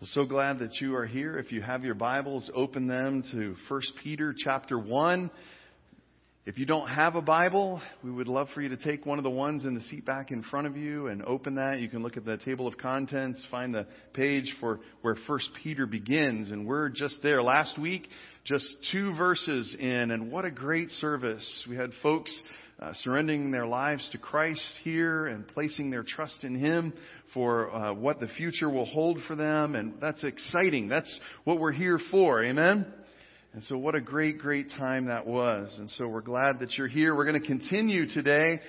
Well, so glad that you are here. If you have your Bibles, open them to 1 Peter chapter 1. If you don't have a Bible, we would love for you to take one of the ones in the seat back in front of you and open that. You can look at the table of contents, find the page for where 1 Peter begins, and we're just there. Last week, just 2 verses in, and what a great service. We had folks surrendering their lives to Christ here and placing their trust in Him for what the future will hold for them. And that's exciting. That's what we're here for. Amen? And so what a great, great time that was. And so we're glad that you're here. We're going to continue today,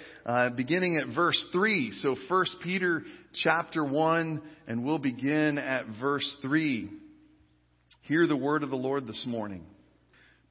beginning at verse 3. So 1 Peter chapter 1, and we'll begin at verse 3. Hear the word of the Lord this morning.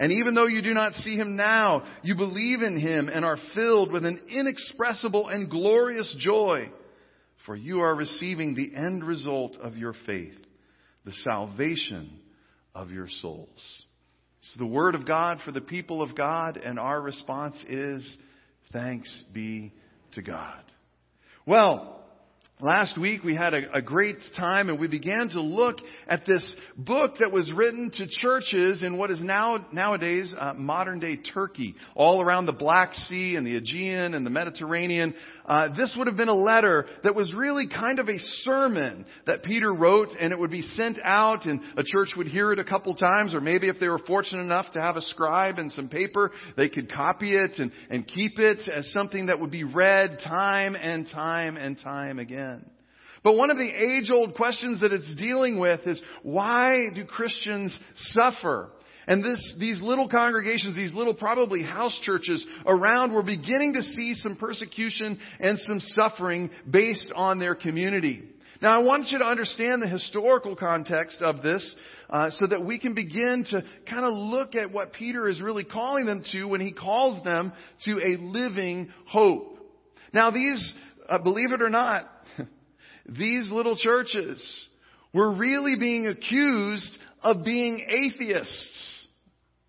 And even though you do not see Him now, you believe in Him and are filled with an inexpressible and glorious joy, for you are receiving the end result of your faith, the salvation of your souls. It's the word of God for the people of God, and our response is, thanks be to God. Well, last week we had a great time, and we began to look at this book that was written to churches in what is nowadays modern-day Turkey, all around the Black Sea and the Aegean and the Mediterranean. This would have been a letter that was really kind of a sermon that Peter wrote, and it would be sent out, and a church would hear it a couple times, or maybe if they were fortunate enough to have a scribe and some paper, they could copy it and keep it as something that would be read time and time and time again. But one of the age-old questions that it's dealing with is, why do Christians suffer? And these little congregations, these little probably house churches around, were beginning to see some persecution and some suffering based on their community. Now, I want you to understand the historical context of this so that we can begin to kind of look at what Peter is really calling them to when he calls them to a living hope. Now, these, believe it or not, these little churches were really being accused of being atheists.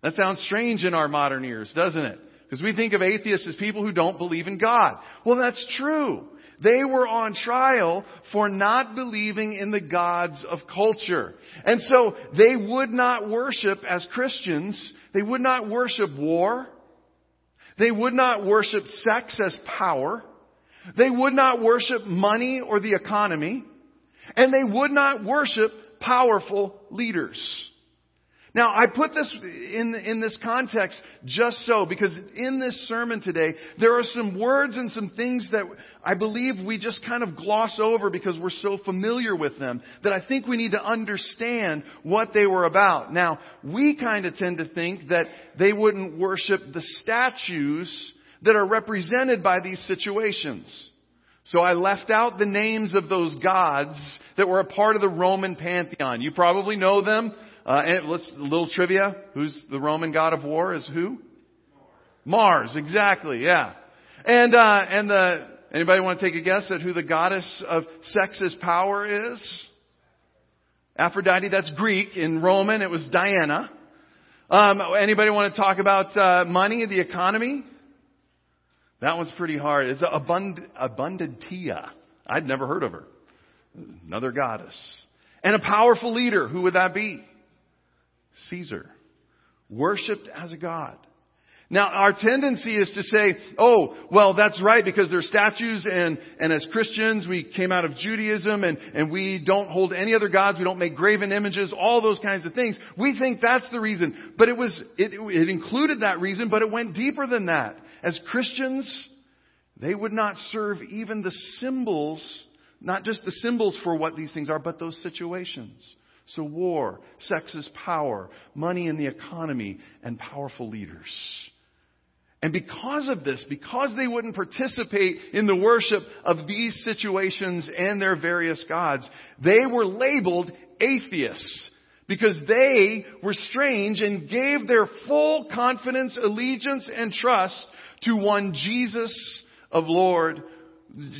That sounds strange in our modern ears, doesn't it? Because we think of atheists as people who don't believe in God. Well, that's true. They were on trial for not believing in the gods of culture. And so they would not worship, as Christians, they would not worship war. They would not worship sex as power. They would not worship money or the economy, and they would not worship powerful leaders. Now, I put this in this context just so, because in this sermon today, there are some words and some things that I believe we just kind of gloss over because we're so familiar with them, that I think we need to understand what they were about. Now, we kind of tend to think that they wouldn't worship the statues that are represented by these situations. So I left out the names of those gods that were a part of the Roman pantheon. You probably know them. And let's, a little trivia. Who's the Roman god of war is who? Mars, exactly, yeah. And anybody want to take a guess at who the goddess of sex as power is? Aphrodite, that's Greek. In Roman, it was Diana. Anybody want to talk about money and the economy? That one's pretty hard. It's Abundantia. I'd never heard of her. Another goddess. And a powerful leader. Who would that be? Caesar. Worshipped as a god. Now, our tendency is to say, oh, well, that's right, because they're statues, and as Christians, we came out of Judaism, and we don't hold any other gods, we don't make graven images, all those kinds of things. We think that's the reason. But it included that reason, but it went deeper than that. As Christians, they would not serve even the symbols, not just the symbols for what these things are, but those situations. So war, sex is power, money in the economy, and powerful leaders. And because of this, because they wouldn't participate in the worship of these situations and their various gods, they were labeled atheists because they were strange and gave their full confidence, allegiance, and trust to one Jesus of Lord,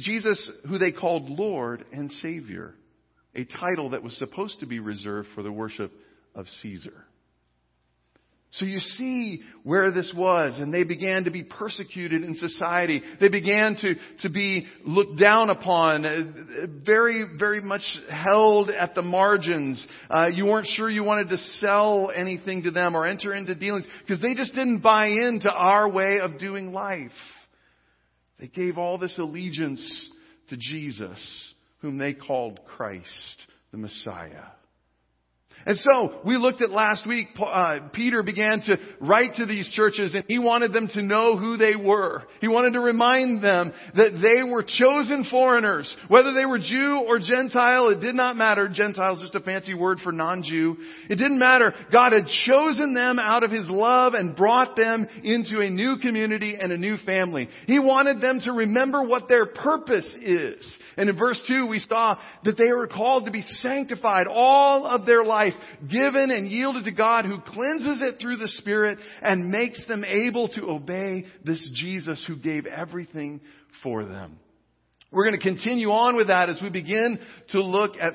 Jesus who they called Lord and Savior, a title that was supposed to be reserved for the worship of Caesar. So you see where this was, and they began to be persecuted in society. They began to be looked down upon, very, very much held at the margins. You weren't sure you wanted to sell anything to them or enter into dealings because they just didn't buy into our way of doing life. They gave all this allegiance to Jesus, whom they called Christ, the Messiah. And so, we looked at last week, Peter began to write to these churches, and he wanted them to know who they were. He wanted to remind them that they were chosen foreigners. Whether they were Jew or Gentile, it did not matter. Gentile is just a fancy word for non-Jew. It didn't matter. God had chosen them out of His love and brought them into a new community and a new family. He wanted them to remember what their purpose is. And in verse 2, we saw that they were called to be sanctified all of their life, given and yielded to God, who cleanses it through the Spirit and makes them able to obey this Jesus who gave everything for them. We're going to continue on with that as we begin to look at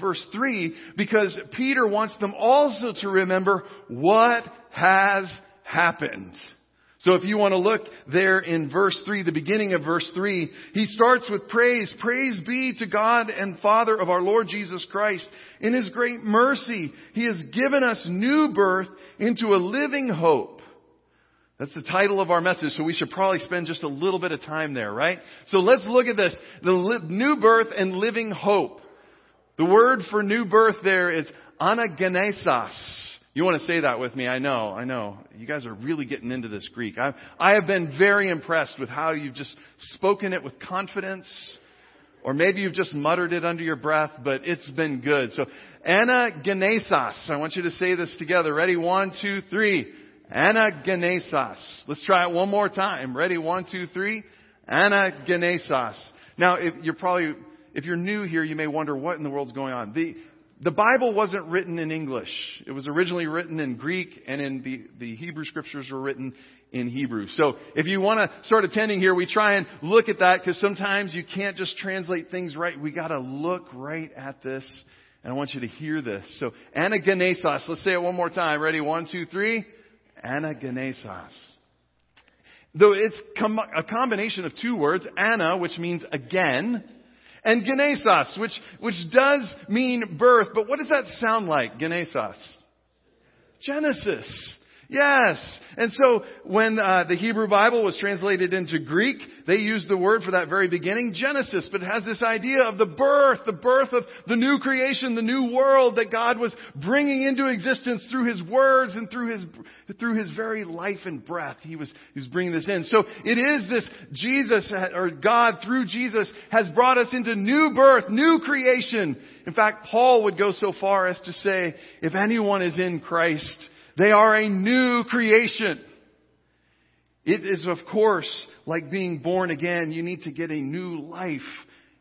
verse 3, because Peter wants them also to remember what has happened. So if you want to look there in verse 3, the beginning of verse 3, he starts with praise. Praise be to God and Father of our Lord Jesus Christ. In His great mercy, He has given us new birth into a living hope. That's the title of our message, so we should probably spend just a little bit of time there, right? So let's look at this, the new birth and living hope. The word for new birth there is anagenesis. You want to say that with me? I know. You guys are really getting into this Greek. I have been very impressed with how you've just spoken it with confidence. Or maybe you've just muttered it under your breath, but it's been good. So, anagenesis. I want you to say this together. Ready? 1, 2, 3. Anagenesis. Let's try it one more time. Ready? 1, 2, 3. Anagenesis. Now, if you're new here, you may wonder what in the world's going on. The Bible wasn't written in English. It was originally written in Greek, and in the Hebrew scriptures were written in Hebrew. So if you want to start attending here, we try and look at that because sometimes you can't just translate things right. We got to look right at this, and I want you to hear this. So anagenesis. Let's say it one more time. Ready? 1, 2, 3. Anagenesis. Though it's a combination of two words, ana, which means again, and genesis, which does mean birth. But what does that sound like, genesis? Genesis. Yes. And so when the Hebrew Bible was translated into Greek, they used the word for that very beginning, Genesis. But it has this idea of the birth of the new creation, the new world that God was bringing into existence through His words and through His very life and breath. He was bringing this in. So it is this Jesus, or God through Jesus, has brought us into new birth, new creation. In fact, Paul would go so far as to say, if anyone is in Christ, they are a new creation. It is, of course, like being born again. You need to get a new life.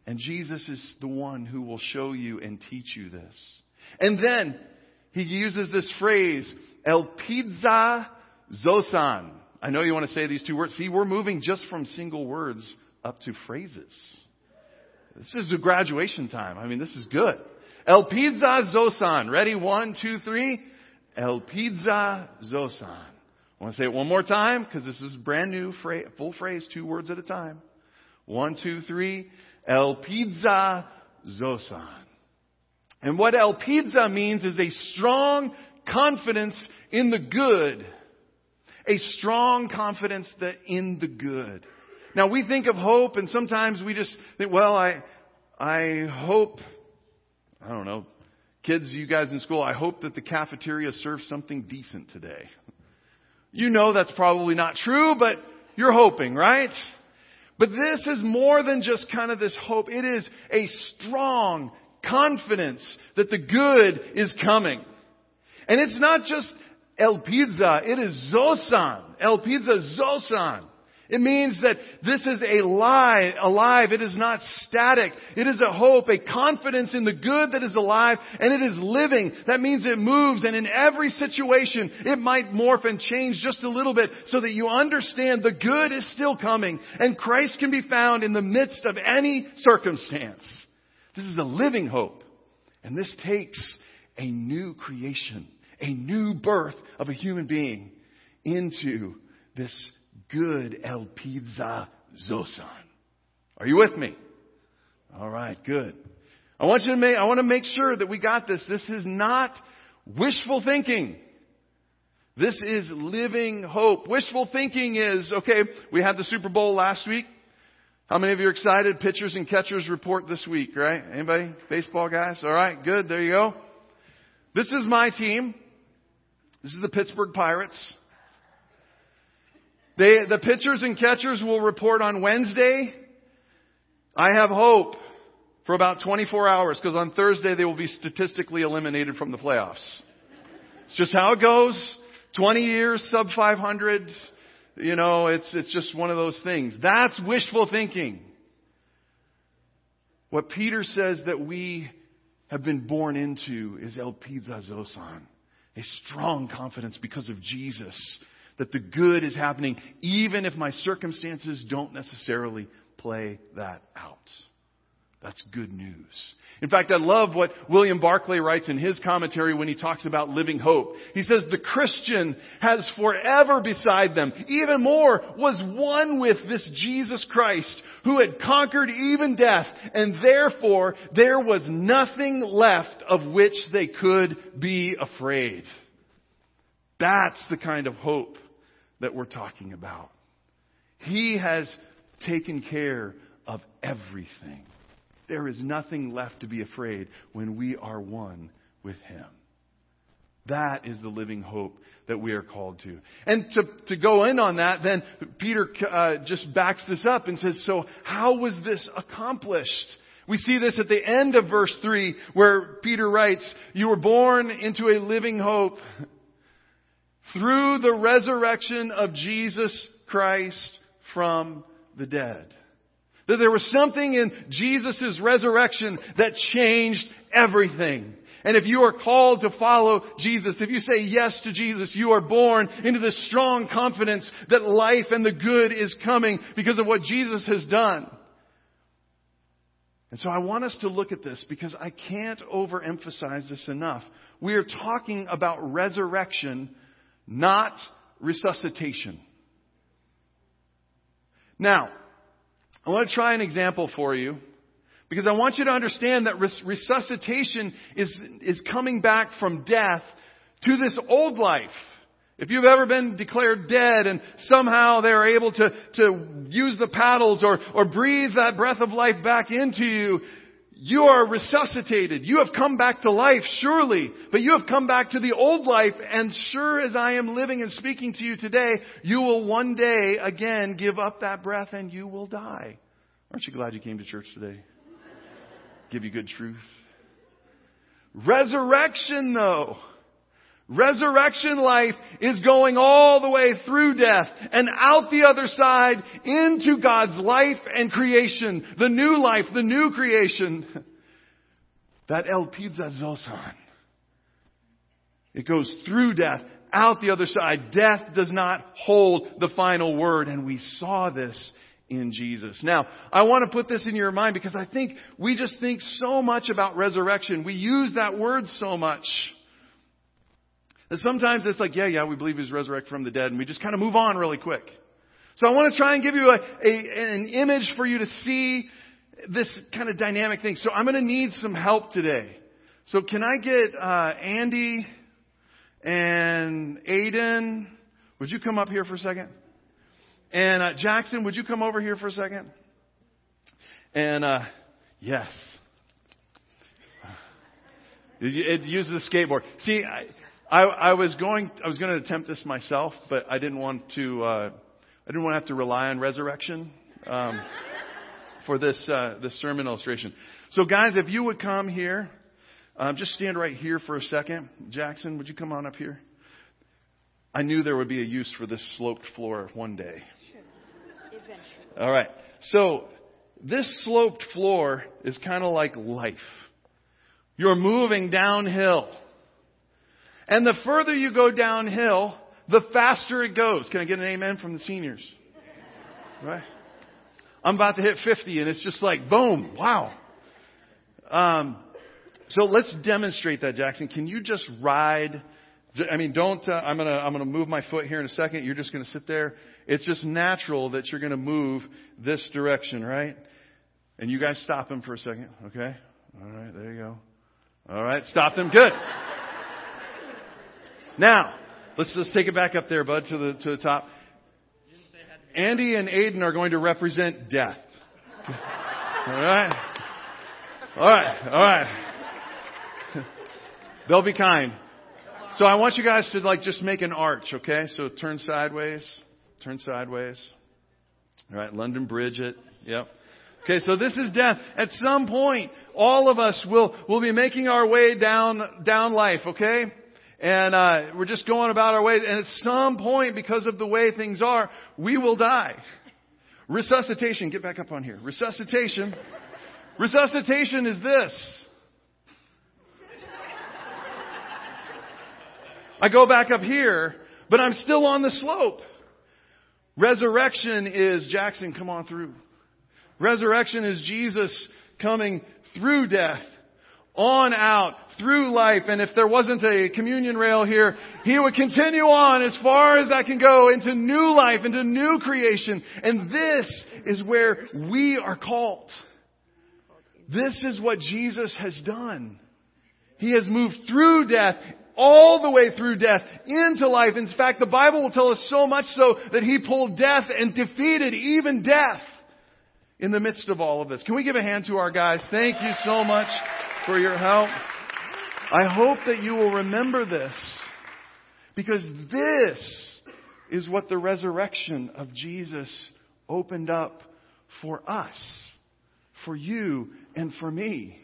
And Jesus is the one who will show you and teach you this. And then he uses this phrase, elpida zōsan. I know you want to say these two words. See, we're moving just from single words up to phrases. This is a graduation time. I mean, this is good. Elpida zōsan. Ready? 1, 2, 3. Elpida zōsan. I want to say it one more time because this is brand new, full phrase, two words at a time. 1, 2, 3. Elpida zōsan. And what elpida means is a strong confidence in the good. a strong confidence that in the good. Now, we think of hope, and sometimes we just think, well, I hope, I don't know, kids, you guys in school, I hope that the cafeteria serves something decent today. You know that's probably not true, but you're hoping, right? But this is more than just kind of this hope. It is a strong confidence that the good is coming. And it's not just elpida, it is zōsan. Elpida zōsan. It means that this is alive. It is not static. It is a hope, a confidence in the good that is alive, and it is living. That means it moves, and in every situation, it might morph and change just a little bit so that you understand the good is still coming, and Christ can be found in the midst of any circumstance. This is a living hope, and this takes a new creation, a new birth of a human being into this good elpida zōsan. Are you with me? All right, good. I want to make sure that we got this. This is not wishful thinking. This is living hope. Wishful thinking is, okay, we had the Super Bowl last week. How many of you are excited? Pitchers and catchers report this week, right? Anybody? Baseball guys? All right, good. There you go. This is my team. This is the Pittsburgh Pirates. The pitchers and catchers will report on Wednesday. I have hope for about 24 hours because on Thursday they will be statistically eliminated from the playoffs. It's just how it goes. 20 years, sub 500. You know, it's just one of those things. That's wishful thinking. What Peter says that we have been born into is elpida zōsan, a strong confidence because of Jesus, that the good is happening, even if my circumstances don't necessarily play that out. That's good news. In fact, I love what William Barclay writes in his commentary when he talks about living hope. He says, the Christian has forever beside them, even more, was one with this Jesus Christ who had conquered even death, and therefore there was nothing left of which they could be afraid. That's the kind of hope that we're talking about. He has taken care of everything. There is nothing left to be afraid when we are one with Him. That is the living hope that we are called to. And to go in on that, then Peter just backs this up and says, so how was this accomplished? We see this at the end of verse 3 where Peter writes, you were born into a living hope through the resurrection of Jesus Christ from the dead. That there was something in Jesus' resurrection that changed everything. And if you are called to follow Jesus, if you say yes to Jesus, you are born into this strong confidence that life and the good is coming because of what Jesus has done. And so I want us to look at this because I can't overemphasize this enough. We are talking about resurrection, not resuscitation. Now, I want to try an example for you because I want you to understand that resuscitation is coming back from death to this old life. If you've ever been declared dead and somehow they're able to use the paddles or breathe that breath of life back into you, you are resuscitated. You have come back to life, surely. But you have come back to the old life, and sure as I am living and speaking to you today, you will one day again give up that breath and you will die. Aren't you glad you came to church today? Give you good truth. Resurrection, though. Resurrection life is going all the way through death and out the other side into God's life and creation, the new life, the new creation. That elpida zōsan. It goes through death, out the other side. Death does not hold the final word, and we saw this in Jesus. Now, I want to put this in your mind because I think we just think so much about resurrection. We use that word so much. And sometimes it's like, yeah, we believe He was resurrected from the dead, and we just kind of move on really quick. So I want to try and give you an image for you to see this kind of dynamic thing. So I'm going to need some help today. So can I get Andy and Aiden, Would you come up here for a second? And Jackson, would you come over here for a second? And yes. It uses the skateboard. See, I was going to attempt this myself, but I didn't want to have to rely on resurrection for this sermon illustration. So, guys, if you would come here, just stand right here for a second. Jackson, would you come on up here? I knew there would be a use for this sloped floor one day. Sure. Eventually. All right. So this sloped floor is kind of like life. You're moving downhill. And the further you go downhill, the faster it goes. Can I get an amen from the seniors? Right? I'm about to hit 50 and it's just like, boom, wow. So let's demonstrate that, Jackson. Can you just ride? I mean, don't, I'm going to move my foot here in a second. You're just going to sit there. It's just natural that you're going to move this direction, right? And you guys stop him for a second. Okay. All right. There you go. All right. Stop him. Good. Now, let's take it back up there, bud, to the top. Andy and Aiden are going to represent death. All right. All right. All right. They'll be kind. So I want you guys to just make an arch, okay? So turn sideways. Turn sideways. All right, London Bridge it. Yep. Okay, so this is death. At some point, all of us will be making our way down life, okay? And we're just going about our way. And at some point, because of the way things are, we will die. Resuscitation. Get back up on here. Resuscitation. Resuscitation is this. I go back up here, but I'm still on the slope. Resurrection is, Jackson, come on through. Resurrection is Jesus coming through death, on out, through life. And if there wasn't a communion rail here, He would continue on as far as I can go into new life, into new creation. And this is where we are called. This is what Jesus has done. He has moved through death, all the way through death, into life. In fact, the Bible will tell us so much so that He pulled death and defeated even death in the midst of all of this. Can we give a hand to our guys? Thank you so much for your help. I hope that you will remember this, because this is what the resurrection of Jesus opened up for us, for you, and for me.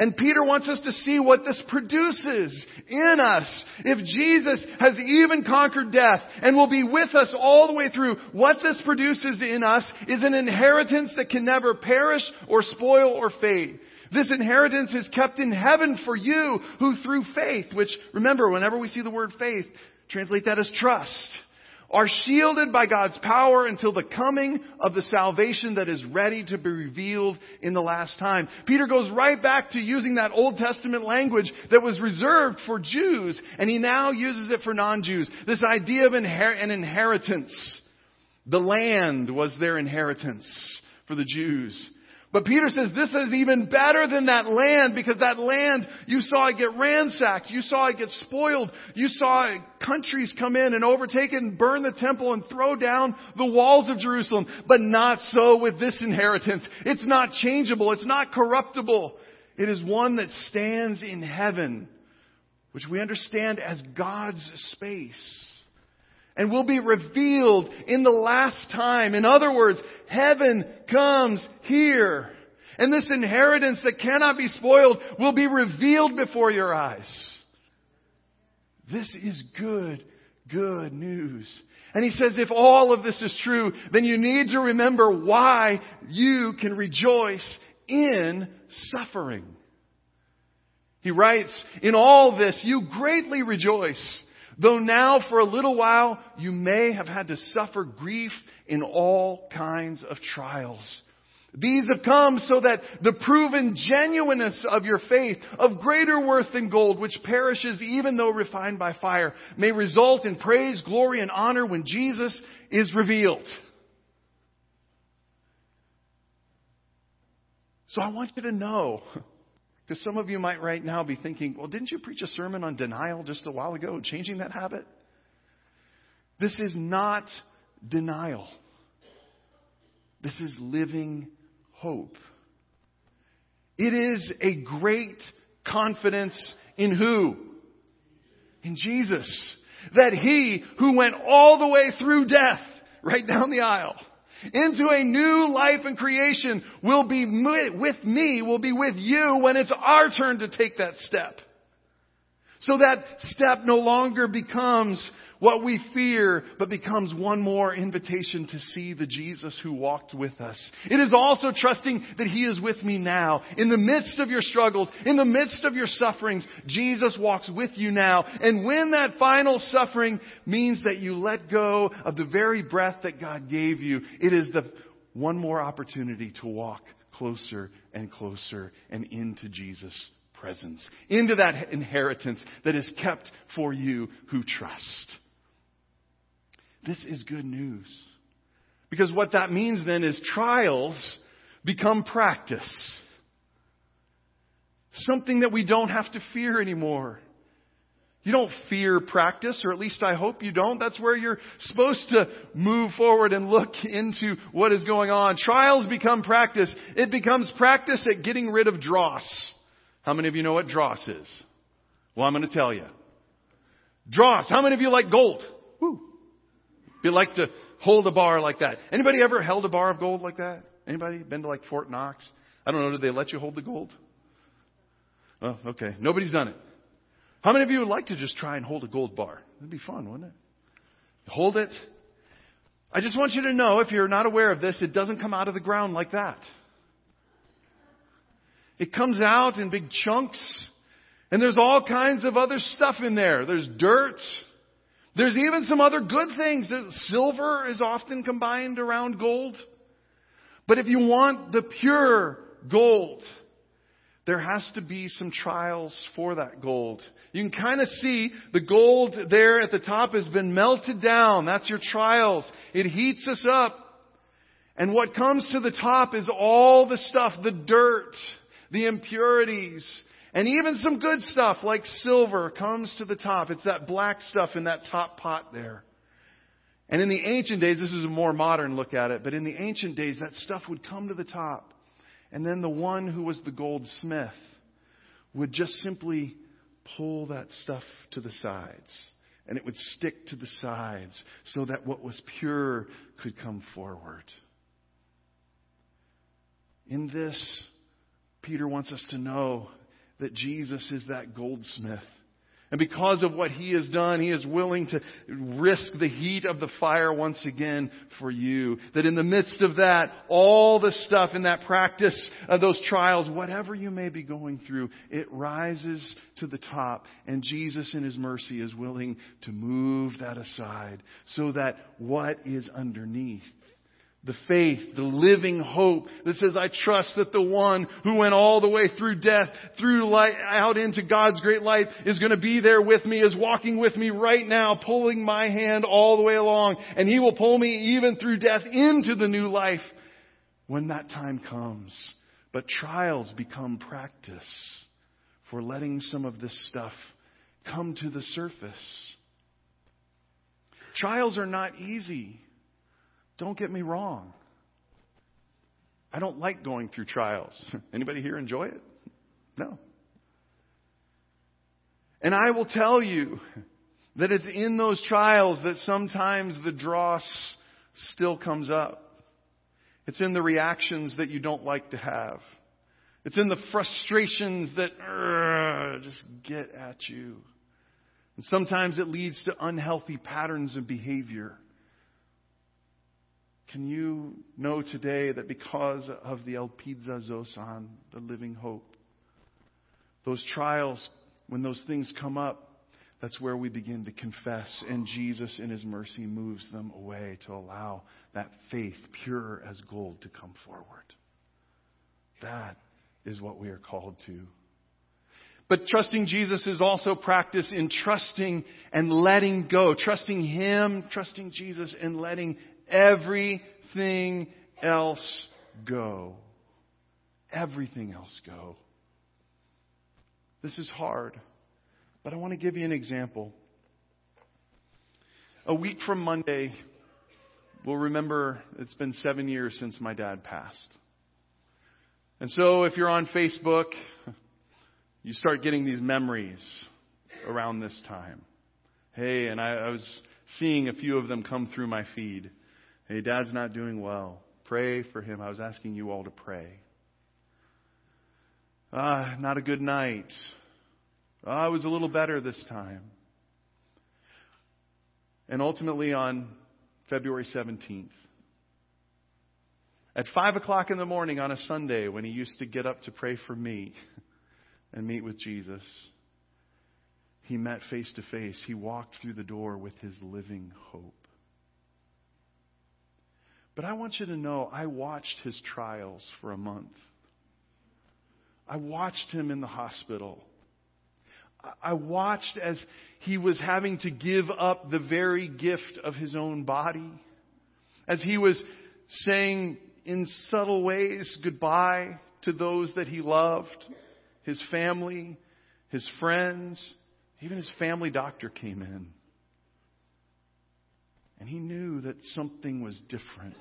And Peter wants us to see what this produces in us. If Jesus has even conquered death and will be with us all the way through, what this produces in us is an inheritance that can never perish or spoil or fade. This inheritance is kept in heaven for you who through faith, which, remember, whenever we see the word faith, translate that as trust, are shielded by God's power until the coming of the salvation that is ready to be revealed in the last time. Peter goes right back to using that Old Testament language that was reserved for Jews, and he now uses it for non-Jews. This idea of an inheritance. The land was their inheritance for the Jews. But Peter says this is even better than that land, because that land, you saw it get ransacked. You saw it get spoiled. You saw countries come in and overtake it and burn the temple and throw down the walls of Jerusalem. But not so with this inheritance. It's not changeable. It's not corruptible. It is one that stands in heaven, which we understand as God's space, and will be revealed in the last time. In other words, heaven comes here. And this inheritance that cannot be spoiled will be revealed before your eyes. This is good news. And he says, if all of this is true, then you need to remember why you can rejoice in suffering. He writes, in all this you greatly rejoice, though now for a little while you may have had to suffer grief in all kinds of trials. These have come so that the proven genuineness of your faith, of greater worth than gold, which perishes even though refined by fire, may result in praise, glory, and honor when Jesus is revealed. So I want you to know, because some of you might right now be thinking, well, didn't you preach a sermon on denial just a while ago, changing that habit? This is not denial. This is living hope. It is a great confidence in who? In Jesus. That He who went all the way through death, right down the aisle, into a new life and creation will be with me, will be with you when it's our turn to take that step. So that step no longer becomes what we fear, but becomes one more invitation to see the Jesus who walked with us. It is also trusting that He is with me now. In the midst of your struggles, in the midst of your sufferings, Jesus walks with you now. And when that final suffering means that you let go of the very breath that God gave you, it is the one more opportunity to walk closer and closer and into Jesus' presence, into that inheritance that is kept for you who trust. This is good news. Because what that means then is trials become practice. Something that we don't have to fear anymore. You don't fear practice, or at least I hope you don't. That's where you're supposed to move forward and look into what is going on. Trials become practice. It becomes practice at getting rid of dross. How many of you know what dross is? Well, I'm going to tell you. Dross. How many of you like gold? Woo. You like to hold a bar like that. Anybody ever held a bar of gold like that? Anybody been to like Fort Knox? I don't know. Did they let you hold the gold? Oh, okay. Nobody's done it. How many of you would like to just try and hold a gold bar? That'd be fun, wouldn't it? Hold it. I just want you to know, if you're not aware of this, it doesn't come out of the ground like that. It comes out in big chunks, and there's all kinds of other stuff in there. There's dirt. There's even some other good things. Silver is often combined around gold. But if you want the pure gold, there has to be some trials for that gold. You can kind of see the gold there at the top has been melted down. That's your trials. It heats us up. And what comes to the top is all the stuff, the dirt, the impurities, and even some good stuff like silver comes to the top. It's that black stuff in that top pot there. And in the ancient days, this is a more modern look at it, but in the ancient days, that stuff would come to the top. And then the one who was the goldsmith would just simply pull that stuff to the sides. And it would stick to the sides so that what was pure could come forward. In this, Peter wants us to know that Jesus is that goldsmith. And because of what He has done, He is willing to risk the heat of the fire once again for you. That in the midst of that, all the stuff in that practice of those trials, whatever you may be going through, it rises to the top. And Jesus in His mercy is willing to move that aside so that what is underneath, the faith, the living hope that says, I trust that the one who went all the way through death, through light, out into God's great life is going to be there with me, is walking with me right now, pulling my hand all the way along. And He will pull me even through death into the new life when that time comes. But trials become practice for letting some of this stuff come to the surface. Trials are not easy. Don't get me wrong. I don't like going through trials. Anybody here enjoy it? No. And I will tell you that it's in those trials that sometimes the dross still comes up. It's in the reactions that you don't like to have. It's in the frustrations that just get at you. And sometimes it leads to unhealthy patterns of behavior. Can you know today that because of the elpida zōsan, the living hope, those trials, when those things come up, that's where we begin to confess. And Jesus in His mercy moves them away to allow that faith, pure as gold, to come forward. That is what we are called to. But trusting Jesus is also practice in trusting and letting go. Trusting Him, trusting Jesus, and letting everything else go. Everything else go. This is hard, but I want to give you an example A week from Monday, we'll remember it's been 7 years since my dad passed. And so if you're on Facebook, you start getting these memories around this time. Hey, and I was seeing a few of them come through my feed. Hey, Dad's not doing well. Pray for him. I was asking you all to pray. Not a good night. I was a little better this time. And ultimately on February 17th, at 5 o'clock in the morning on a Sunday, when he used to get up to pray for me and meet with Jesus, he met face to face. He walked through the door with his living hope. But I want you to know, I watched his trials for a month. I watched him in the hospital. I watched as he was having to give up the very gift of his own body, as he was saying in subtle ways goodbye to those that he loved, his family, his friends. Even his family doctor came in. And he knew that something was different.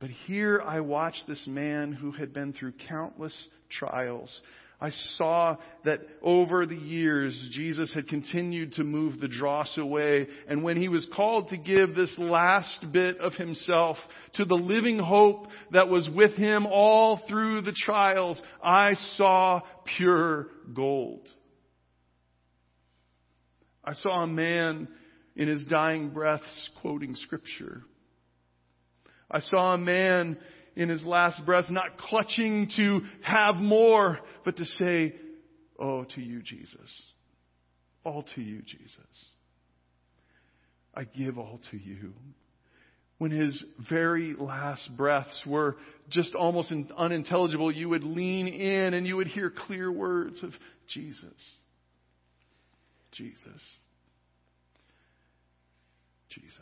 But here I watched this man who had been through countless trials. I saw that over the years, Jesus had continued to move the dross away. And when he was called to give this last bit of himself to the living hope that was with him all through the trials, I saw pure gold. I saw a man in his dying breaths quoting Scripture. I saw a man in his last breath, not clutching to have more, but to say, "Oh, to you, Jesus. All to you, Jesus. I give all to you." When his very last breaths were just almost unintelligible, you would lean in and you would hear clear words of Jesus. Jesus. Jesus.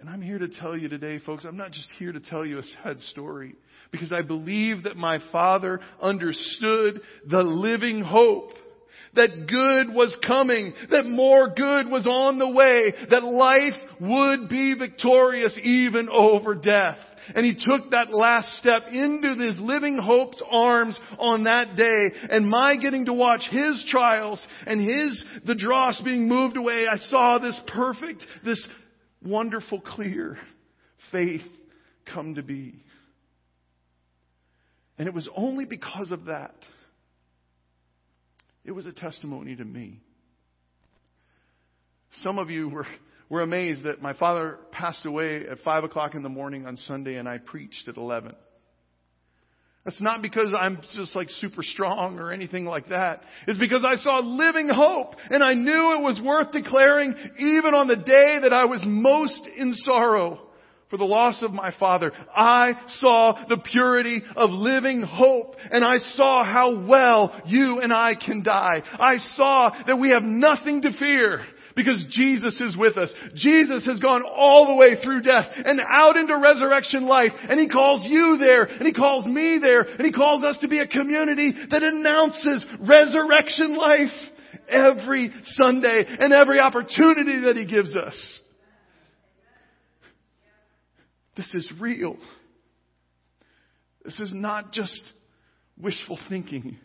And I'm here to tell you today, folks, I'm not just here to tell you a sad story, because I believe that my father understood the living hope, that good was coming, that more good was on the way, that life would be victorious even over death. And he took that last step into this living hope's arms on that day. And my getting to watch his trials and the dross being moved away, I saw this perfect, this wonderful, clear faith come to be. And it was only because of that. It was a testimony to me. Some of you were amazed that my father passed away at 5 o'clock in the morning on Sunday and I preached at 11. That's not because I'm just like super strong or anything like that. It's because I saw living hope and I knew it was worth declaring even on the day that I was most in sorrow for the loss of my father. I saw the purity of living hope and I saw how well you and I can die. I saw that we have nothing to fear. Because Jesus is with us. Jesus has gone all the way through death and out into resurrection life. And He calls you there. And He calls me there. And He calls us to be a community that announces resurrection life every Sunday and every opportunity that He gives us. This is real. This is not just wishful thinking.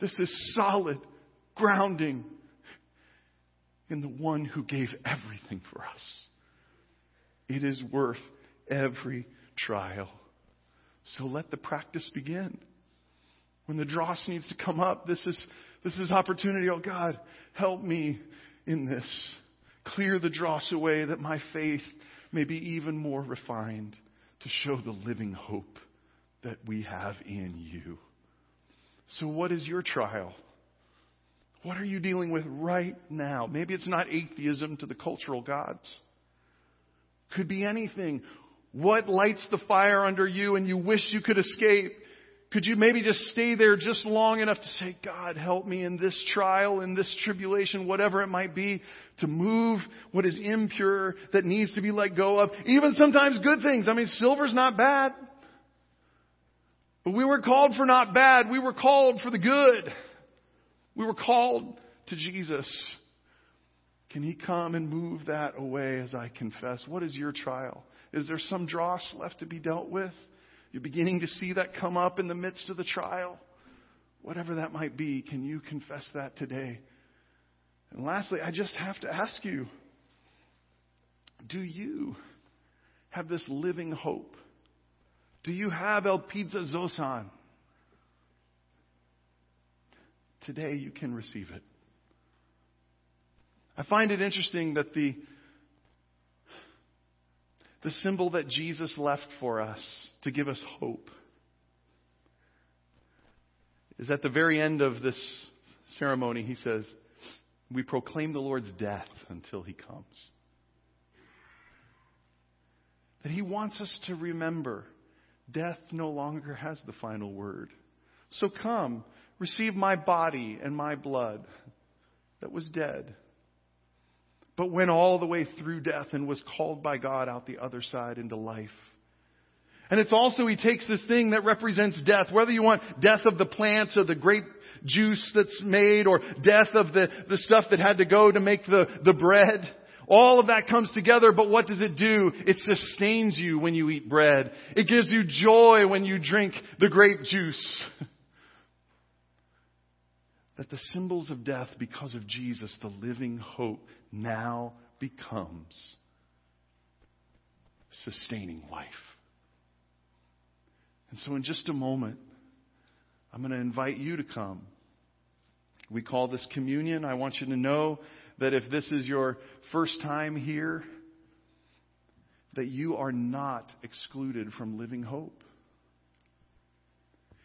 This is solid grounding in the one who gave everything for us. It is worth every trial. So let the practice begin. When the dross needs to come up, this is opportunity. Oh God, help me in this. Clear the dross away that my faith may be even more refined to show the living hope that we have in you. So what is your trial? What are you dealing with right now? Maybe it's not atheism to the cultural gods. Could be anything. What lights the fire under you and you wish you could escape? Could you maybe just stay there just long enough to say, God, help me in this trial, in this tribulation, whatever it might be, to move what is impure that needs to be let go of. Even sometimes good things. I mean, silver's not bad. But we were called for not bad. We were called for the good. We were called to Jesus. Can he come and move that away as I confess? What is your trial? Is there some dross left to be dealt with? You're beginning to see that come up in the midst of the trial. Whatever that might be, can you confess that today? And lastly, I just have to ask you, do you have this living hope? Do you have elpida zōsan? Today you can receive it. I find it interesting that the symbol that Jesus left for us to give us hope is at the very end of this ceremony. He says, we proclaim the Lord's death until he comes. That he wants us to remember death no longer has the final word. So come, receive my body and my blood that was dead, but went all the way through death and was called by God out the other side into life. And it's also, he takes this thing that represents death, whether you want death of the plants or the grape juice that's made or death of the stuff that had to go to make the bread. All of that comes together, but what does it do? It sustains you when you eat bread. It gives you joy when you drink the grape juice. That the symbols of death, because of Jesus, the living hope, now becomes sustaining life. And so in just a moment, I'm going to invite you to come. We call this communion. I want you to know that if this is your first time here, that you are not excluded from living hope.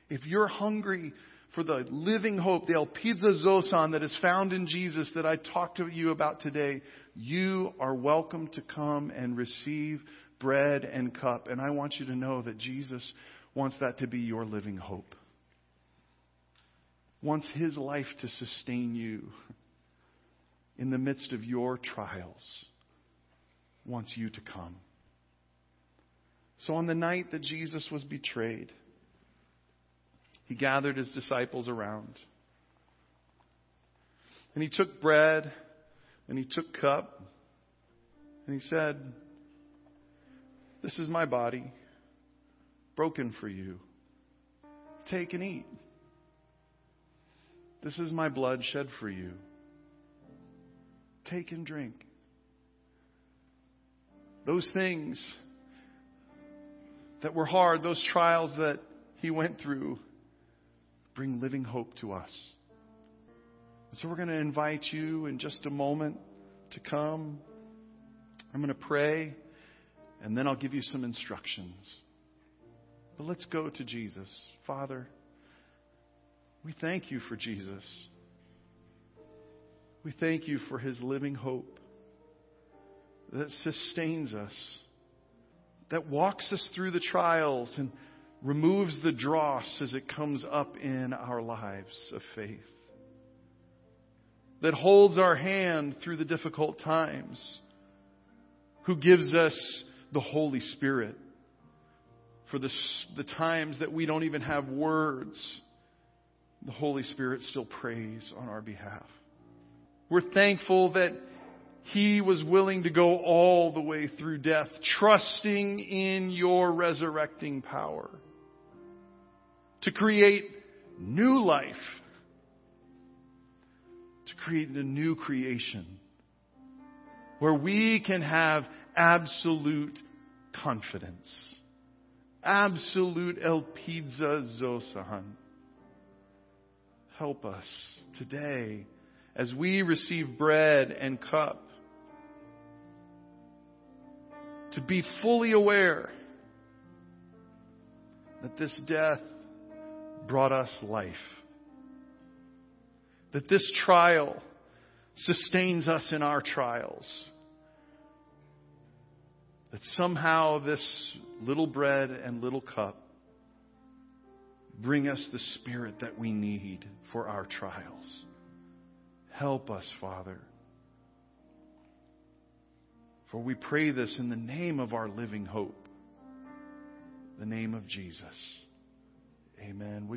If you're hungry for the living hope, the elpida zōsan that is found in Jesus that I talked to you about today, you are welcome to come and receive bread and cup. And I want you to know that Jesus wants that to be your living hope. Wants his life to sustain you in the midst of your trials. Wants you to come. So on the night that Jesus was betrayed, he gathered his disciples around. And he took bread and he took cup and he said, this is my body broken for you. Take and eat. This is my blood shed for you. Take and drink. Those things that were hard, those trials that he went through, bring living hope to us. So we're going to invite you in just a moment to come. I'm going to pray, and then I'll give you some instructions. But let's go to Jesus. Father, we thank you for Jesus. We thank you for his living hope that sustains us, that walks us through the trials and removes the dross as it comes up in our lives of faith. That holds our hand through the difficult times. Who gives us the Holy Spirit for the times that we don't even have words. The Holy Spirit still prays on our behalf. We're thankful that he was willing to go all the way through death, trusting in your resurrecting power to create new life, to create the new creation where we can have absolute confidence, absolute elpida zōsan. Help us today as we receive bread and cup to be fully aware that this death brought us life. That this trial sustains us in our trials. That somehow this little bread and little cup bring us the spirit that we need for our trials. Help us, Father. For we pray this in the name of our living hope, the name of Jesus. Amen.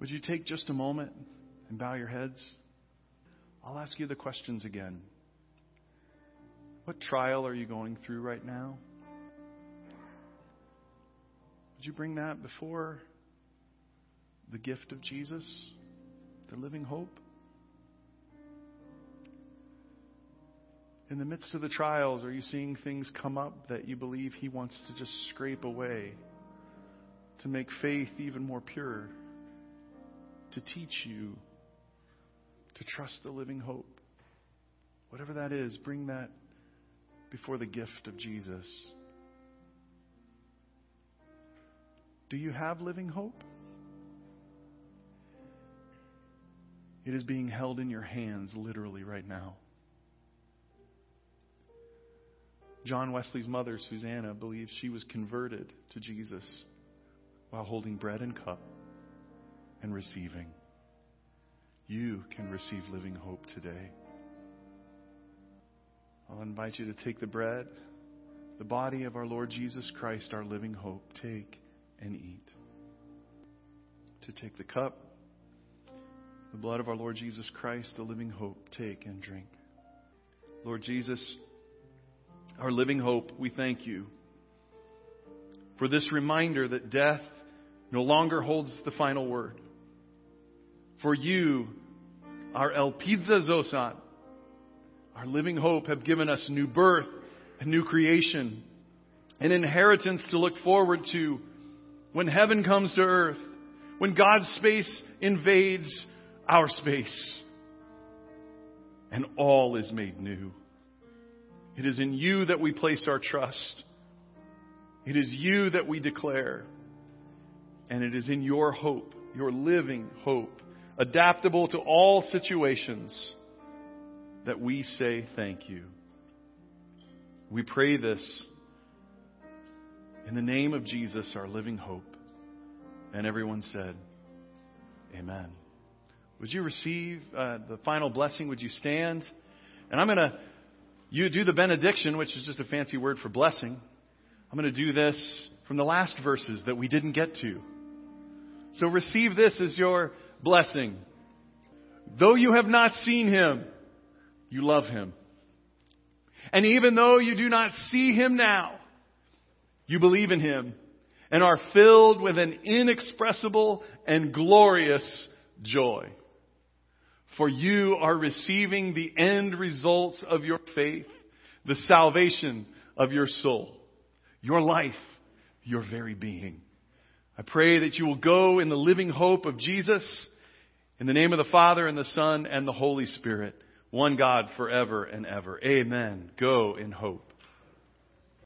Would you take just a moment and bow your heads? I'll ask you the questions again. What trial are you going through right now? Would you bring that before the gift of Jesus, the living hope? In the midst of the trials, are you seeing things come up that you believe He wants to just scrape away, to make faith even more pure, to teach you to trust the living hope? Whatever that is, bring that before the gift of Jesus. Do you have living hope? It is being held in your hands literally right now. John Wesley's mother, Susanna, believes she was converted to Jesus while holding bread and cup and receiving. You can receive living hope today. I'll invite you to take the bread, the body of our Lord Jesus Christ, our living hope. Take and eat. To take the cup, the blood of our Lord Jesus Christ, the living hope. Take and drink. Lord Jesus, our living hope, we thank you for this reminder that death no longer holds the final word. For you, our elpida zōsan, our living hope, have given us new birth, a new creation, an inheritance to look forward to when heaven comes to earth, when God's space invades our space, and all is made new. It is in you that we place our trust. It is you that we declare. And it is in your hope, your living hope, adaptable to all situations, that we say thank you. We pray this in the name of Jesus, our living hope. And everyone said, Amen. Would you receive the final blessing? Would you stand? And you do the benediction, which is just a fancy word for blessing. I'm going to do this from the last verses that we didn't get to. So receive this as your blessing. Though you have not seen Him, you love Him. And even though you do not see Him now, you believe in Him and are filled with an inexpressible and glorious joy. For you are receiving the end results of your faith, the salvation of your soul, your life, your very being. I pray that you will go in the living hope of Jesus, in the name of the Father and the Son and the Holy Spirit, one God forever and ever. Amen. Go in hope.